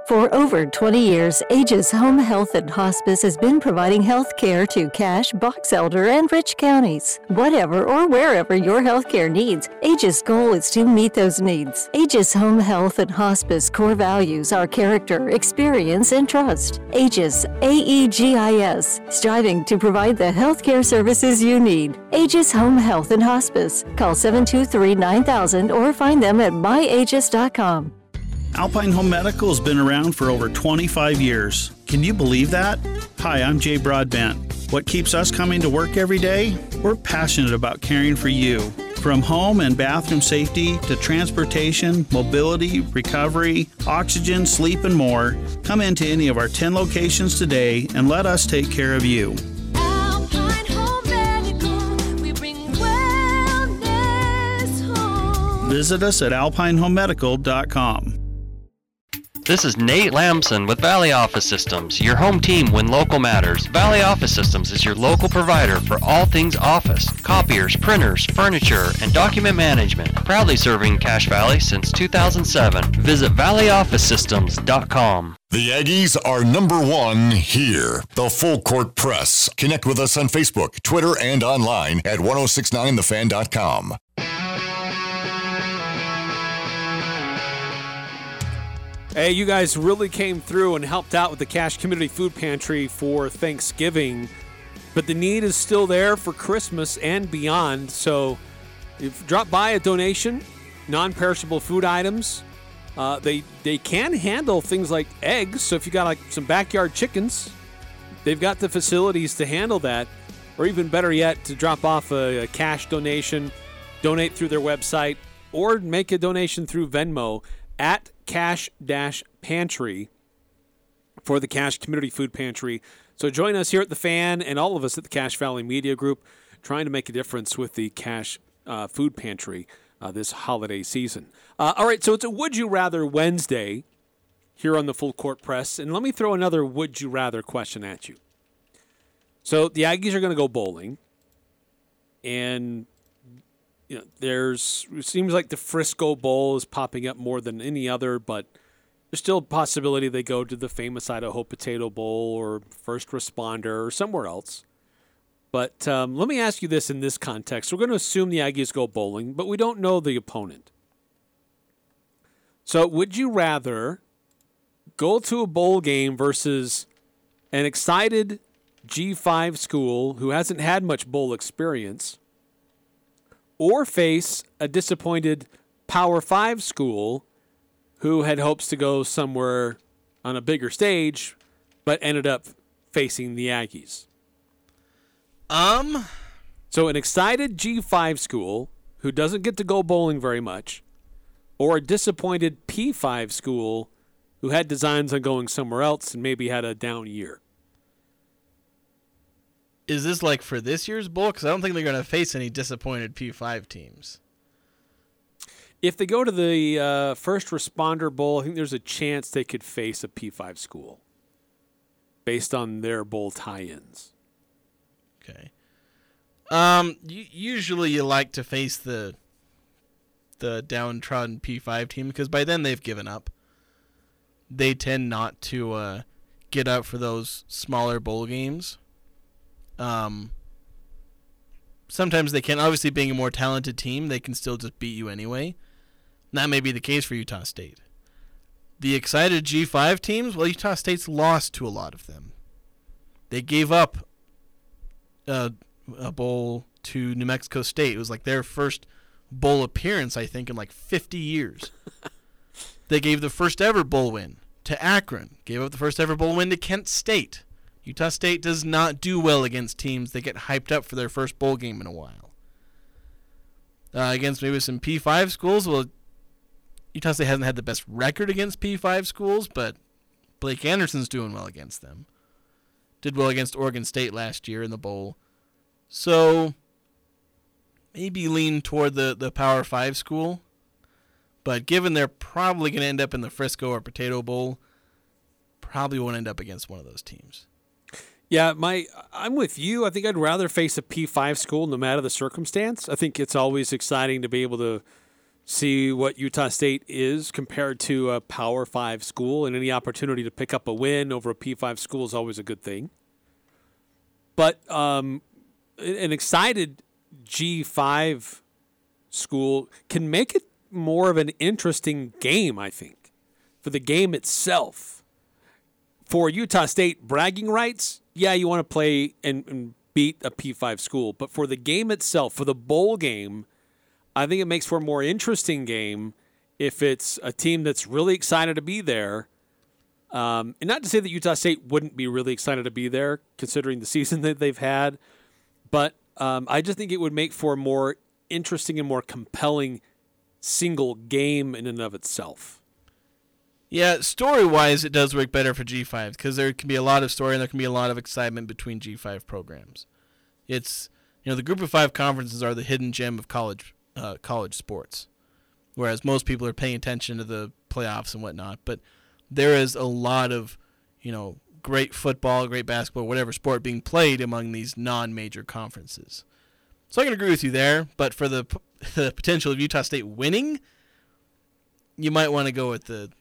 For over 20 years, Aegis Home Health and Hospice has been providing health care to Cache, Box Elder, and Rich counties. Whatever or wherever your health care needs, Aegis' goal is to meet those needs. Aegis Home Health and Hospice core values are character, experience, and trust. Aegis, A-E-G-I-S, striving to provide the health care services you need. Aegis Home Health and Hospice. Call 723-9000 or find them at myaegis.com. Alpine Home Medical has been around for over 25 years. Can you believe that? Hi, I'm Jay Broadbent. What keeps us coming to work every day? We're passionate about caring for you. From home and bathroom safety to transportation, mobility, recovery, oxygen, sleep, and more, come into any of our 10 locations today and let us take care of you. Alpine Home Medical, we bring wellness home. Visit us at alpinehomemedical.com. This is Nate Lamson with Valley Office Systems, your home team when local matters. Valley Office Systems is your local provider for all things office, copiers, printers, furniture, and document management. Proudly serving Cache Valley since 2007. Visit valleyofficesystems.com. The Aggies are number one here. The Full Court Press. Connect with us on Facebook, Twitter, and online at 1069thefan.com. Hey, you guys really came through and helped out with the Cache Community Food Pantry for Thanksgiving, but the need is still there for Christmas and beyond. So if drop by a donation, non-perishable food items. They can handle things like eggs. So if you got like some backyard chickens, they've got the facilities to handle that. Or even better yet, to drop off a cash donation, donate through their website, or make a donation through Venmo at Cache-Pantry for the Cache Community Food Pantry. So join us here at The Fan and all of us at the Cache Valley Media Group trying to make a difference with the Cache Food Pantry this holiday season. All right, so it's a Would You Rather Wednesday here on the Full Court Press. And let me throw another Would You Rather question at you. So the Aggies are going to go bowling. And you know, it seems like the Frisco Bowl is popping up more than any other, but there's still a possibility they go to the famous Idaho Potato Bowl or First Responder or somewhere else. But let me ask you this in this context. We're going to assume the Aggies go bowling, but we don't know the opponent. So would you rather go to a bowl game versus an excited G5 school who hasn't had much bowl experience, or face a disappointed Power 5 school who had hopes to go somewhere on a bigger stage but ended up facing the Aggies? So an excited G5 school who doesn't get to go bowling very much, or a disappointed P5 school who had designs on going somewhere else and maybe had a down year. Is this like for this year's bowl? Because I don't think they're going to face any disappointed P5 teams. If they go to the First Responder Bowl, I think there's a chance they could face a P5 school based on their bowl tie-ins. Okay. Usually you like to face the downtrodden P5 team because by then they've given up. They tend not to get up for those smaller bowl games. Sometimes they can. Obviously, being a more talented team, they can still just beat you anyway. And that may be the case for Utah State. The excited G5 teams, well, Utah State's lost to a lot of them. They gave up a bowl to New Mexico State. It was like their first bowl appearance, I think, in like 50 years. They gave the first ever bowl win to Akron. Gave up the first ever bowl win to Kent State. Utah State does not do well against teams that get hyped up for their first bowl game in a while. Against maybe some P5 schools, well, Utah State hasn't had the best record against P5 schools, but Blake Anderson's doing well against them. Did well against Oregon State last year in the bowl. So maybe lean toward the Power 5 school. But given they're probably going to end up in the Frisco or Potato Bowl, probably won't end up against one of those teams. Yeah, I'm with you. I think I'd rather face a P5 school no matter the circumstance. I think it's always exciting to be able to see what Utah State is compared to a Power 5 school, and any opportunity to pick up a win over a P5 school is always a good thing. But an excited G5 school can make it more of an interesting game, I think, for the game itself. For Utah State bragging rights, yeah, you want to play and beat a P5 school, but for the game itself, for the bowl game, I think it makes for a more interesting game if it's a team that's really excited to be there. And not to say that Utah State wouldn't be really excited to be there, considering the season that they've had, but I just think it would make for a more interesting and more compelling single game in and of itself. Yeah, story-wise, it does work better for G5 because there can be a lot of story and there can be a lot of excitement between G5 programs. It's, the Group of Five conferences are the hidden gem of college sports, whereas most people are paying attention to the playoffs and whatnot. But there is a lot of, great football, great basketball, whatever sport being played among these non-major conferences. So I can agree with you there, but for the potential of Utah State winning, you might want to go with the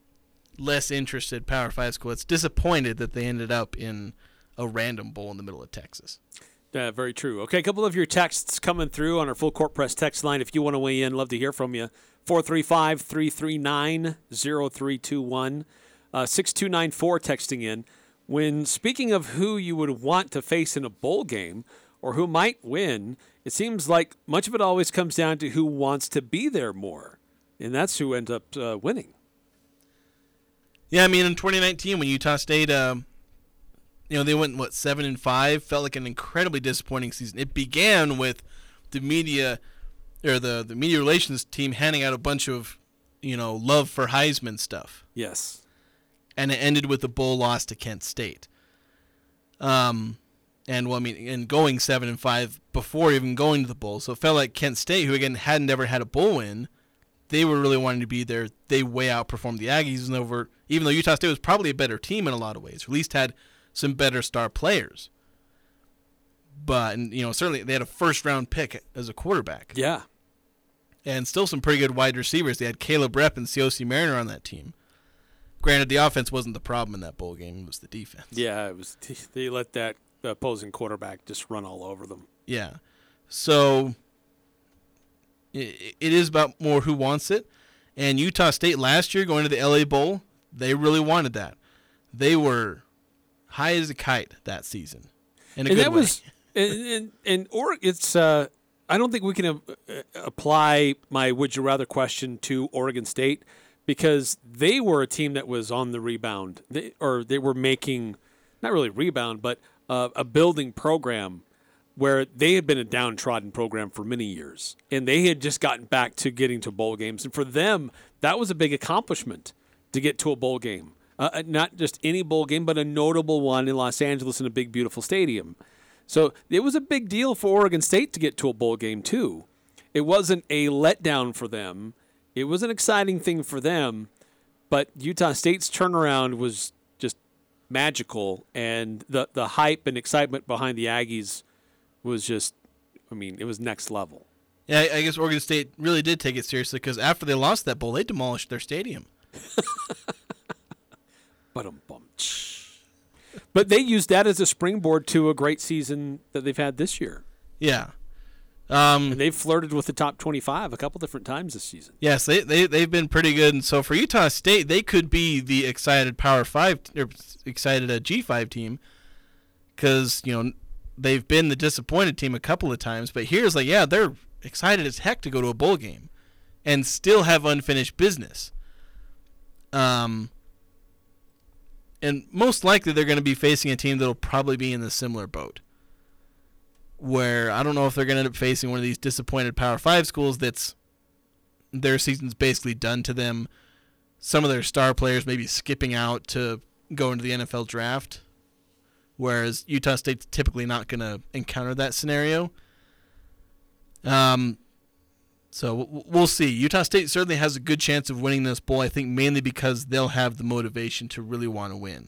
less interested Power 5 school. It's disappointed that they ended up in a random bowl in the middle of Texas. Yeah, very true. Okay, a couple of your texts coming through on our Full Court Press text line. If you want to weigh in, love to hear from you. 435-339-0321. 6294 texting in. When speaking of who you would want to face in a bowl game or who might win, it seems like much of it always comes down to who wants to be there more, and that's who ends up winning. Yeah, in 2019 when Utah State they went, 7-5, felt like an incredibly disappointing season. It began with the media, or the media relations team handing out a bunch of, love for Heisman stuff. Yes. And it ended with a bowl loss to Kent State. And going 7-5 before even going to the bowl. So it felt like Kent State, who again hadn't ever had a bowl win, they were really wanting to be there. They way outperformed the Aggies even though Utah State was probably a better team in a lot of ways, or at least had some better star players. But, certainly they had a first-round pick as a quarterback. Yeah. And still some pretty good wide receivers. They had Caleb Repp and Seosi Mariner on that team. Granted, the offense wasn't the problem in that bowl game. It was the defense. Yeah, it was. They let that opposing quarterback just run all over them. Yeah. So it is about more who wants it. And Utah State last year going to the LA Bowl, they really wanted that. They were high as a kite that season, in a good way. I don't think we can apply my "Would you rather" question to Oregon State because they were a team that was on the rebound, they were making not really rebound, but a building program where they had been a downtrodden program for many years, and they had just gotten back to getting to bowl games, and for them that was a big accomplishment to get to a bowl game. Not just any bowl game, but a notable one in Los Angeles in a big, beautiful stadium. So it was a big deal for Oregon State to get to a bowl game, too. It wasn't a letdown for them. It was an exciting thing for them. But Utah State's turnaround was just magical, and the hype and excitement behind the Aggies was just, it was next level. Yeah, I guess Oregon State really did take it seriously because after they lost that bowl, they demolished their stadium. But But they used that as a springboard to a great season that they've had this year. Yeah. And they've flirted with the top 25 a couple different times this season. Yes, they've been pretty good. And so for Utah State, they could be the excited Power 5 or excited G5 team because, you know, they've been the disappointed team a couple of times. But here's like, yeah, they're excited as heck to go to a bowl game and still have unfinished business. And most likely they're going to be facing a team that will probably be in a similar boat, where I don't know if they're going to end up facing one of these disappointed Power 5 schools that's their season's basically done to them. Some of their star players maybe skipping out to go into the NFL draft, whereas Utah State's typically not going to encounter that scenario. So we'll see. Utah State certainly has a good chance of winning this bowl, I think mainly because they'll have the motivation to really want to win.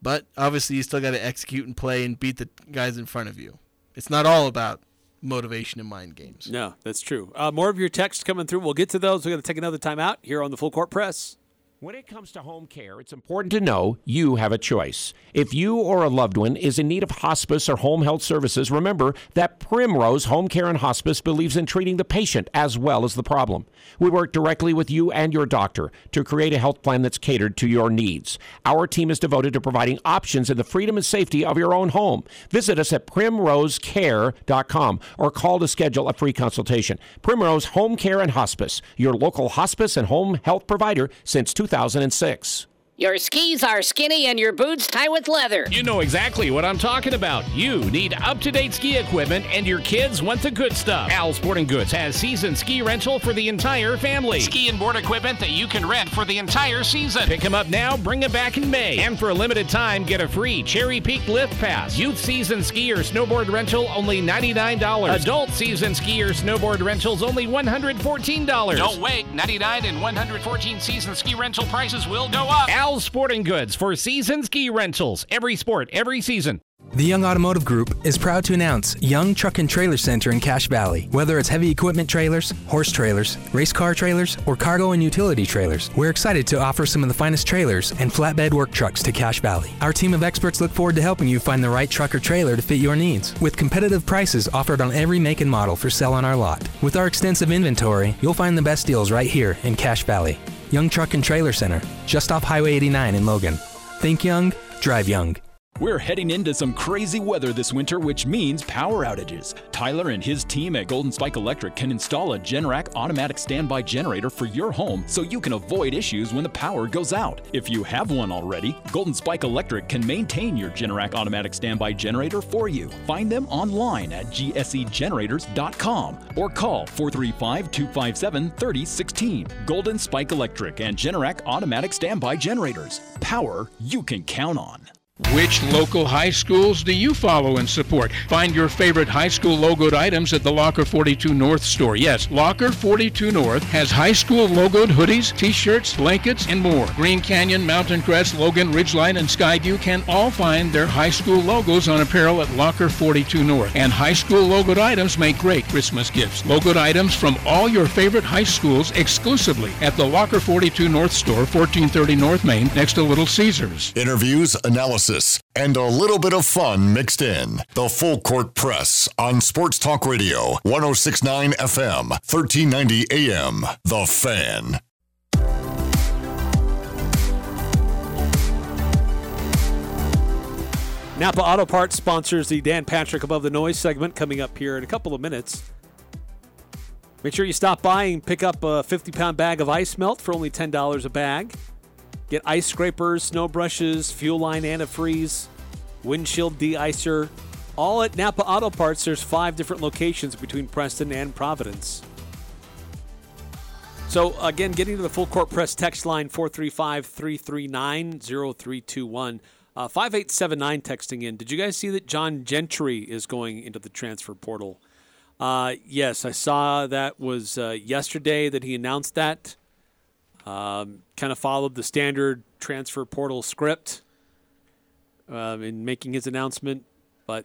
But obviously you still got to execute and play and beat the guys in front of you. It's not all about motivation and mind games. No, that's true. More of your texts coming through. We'll get to those. We're going to take another time out here on the Full Court Press. When it comes to home care, it's important to know you have a choice. If you or a loved one is in need of hospice or home health services, remember that Primrose Home Care and Hospice believes in treating the patient as well as the problem. We work directly with you and your doctor to create a health plan that's catered to your needs. Our team is devoted to providing options in the freedom and safety of your own home. Visit us at primrosecare.com or call to schedule a free consultation. Primrose Home Care and Hospice, your local hospice and home health provider since 2006. Your skis are skinny and your boots tie with leather. You know exactly what I'm talking about. You need up-to-date ski equipment and your kids want the good stuff. Al's Sporting Goods has season ski rental for the entire family. Ski and board equipment that you can rent for the entire season. Pick them up now, bring them back in May. And for a limited time, get a free Cherry Peak Lift Pass. Youth season ski or snowboard rental, only $99. Adult season ski or snowboard rentals, only $114. Don't wait. 99 and 114 season ski rental prices will go up. Al's Sporting Goods for season ski rentals. Every sport, every season. The Young Automotive Group is proud to announce Young Truck and Trailer Center in Cache Valley. Whether it's heavy equipment trailers, horse trailers, race car trailers, or cargo and utility trailers, we're excited to offer some of the finest trailers and flatbed work trucks to Cache Valley. Our team of experts look forward to helping you find the right truck or trailer to fit your needs, with competitive prices offered on every make and model for sale on our lot. With our extensive inventory, you'll find the best deals right here in Cache Valley. Young Truck and Trailer Center, just off Highway 89 in Logan. Think young, drive young. We're heading into some crazy weather this winter, which means power outages. Tyler and his team at Golden Spike Electric can install a Generac automatic standby generator for your home so you can avoid issues when the power goes out. If you have one already, Golden Spike Electric can maintain your Generac automatic standby generator for you. Find them online at gsegenerators.com or call 435-257-3016. Golden Spike Electric and Generac automatic standby generators. Power you can count on. Which local high schools do you follow and support? Find your favorite high school logoed items at the Locker 42 North store. Yes, Locker 42 North has high school logoed hoodies, t-shirts, blankets, and more. Green Canyon, Mountain Crest, Logan, Ridgeline, and Skyview can all find their high school logos on apparel at Locker 42 North. And high school logoed items make great Christmas gifts. Logoed items from all your favorite high schools exclusively at the Locker 42 North store, 1430 North Main, next to Little Caesars. Interviews, analysis, and a little bit of fun mixed in. The Full Court Press on Sports Talk Radio, 106.9 FM, 1390 AM. The Fan. Napa Auto Parts sponsors the Dan Patrick Above the Noise segment coming up here in a couple of minutes. Make sure you stop by and pick up a 50-pound bag of ice melt for only $10 a bag. Get ice scrapers, snow brushes, fuel line antifreeze, windshield de-icer, all at Napa Auto Parts. There's 5 different locations between Preston and Providence. So, again, getting to the Full Court Press text line, 435-339-0321. 5879 texting in. Did you guys see that John Gentry is going into the transfer portal? Yes, I saw that was yesterday that he announced that. Kind of followed the standard transfer portal script in making his announcement. But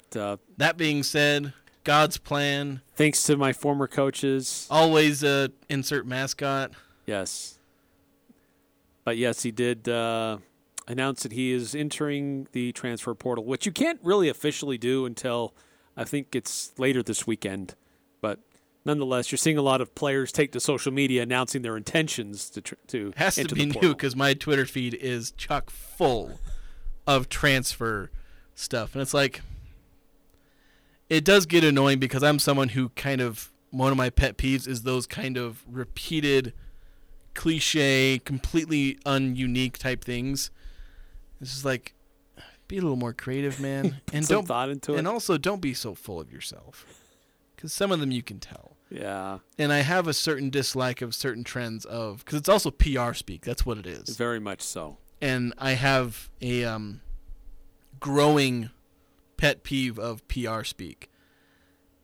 that being said, God's plan. Thanks to my former coaches. Always insert mascot. Yes. But yes, he did announced that he is entering the transfer portal, which you can't really officially do until I think it's later this weekend. But nonetheless, you're seeing a lot of players take to social media announcing their intentions to has enter to be the portal. New because my Twitter feed is chock full of transfer stuff, and it's like it does get annoying because I'm someone who kind of one of my pet peeves is those kind of repeated, cliche, completely ununique type things. It's just like, be a little more creative, man, and don't thought into it, and also don't be so full of yourself. Because some of them you can tell. Yeah. And I have a certain dislike of certain trends of, because it's also PR speak. That's what it is. Very much so. And I have a growing pet peeve of PR speak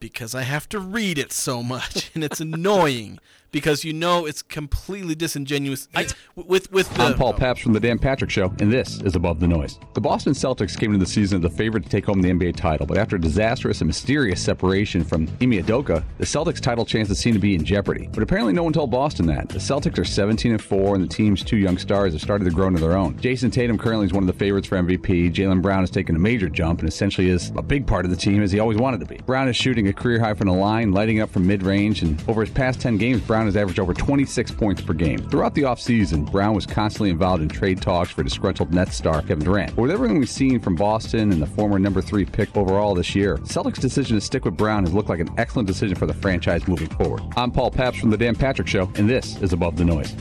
because I have to read it so much, and it's annoying because you know it's completely disingenuous. I'm Paul Pabst from the Dan Patrick Show, and this is Above the Noise. The Boston Celtics came into the season as the favorite to take home the NBA title, but after a disastrous and mysterious separation from Ime Udoka, the Celtics' title chances seem to be in jeopardy. But apparently no one told Boston that. The Celtics are 17-4, and the team's two young stars have started to grow into their own. Jason Tatum currently is one of the favorites for MVP. Jaylen Brown has taken a major jump and essentially is a big part of the team as he always wanted to be. Brown is shooting a career high from the line, lighting up from mid-range, and over his past 10 games, Brown has averaged over 26 points per game. Throughout the offseason, Brown was constantly involved in trade talks for disgruntled Nets star Kevin Durant. But with everything we've seen from Boston and the former number 3 pick overall this year, Celtics' decision to stick with Brown has looked like an excellent decision for the franchise moving forward. I'm Paul Pabst from the Dan Patrick Show, and this is Above the Noise.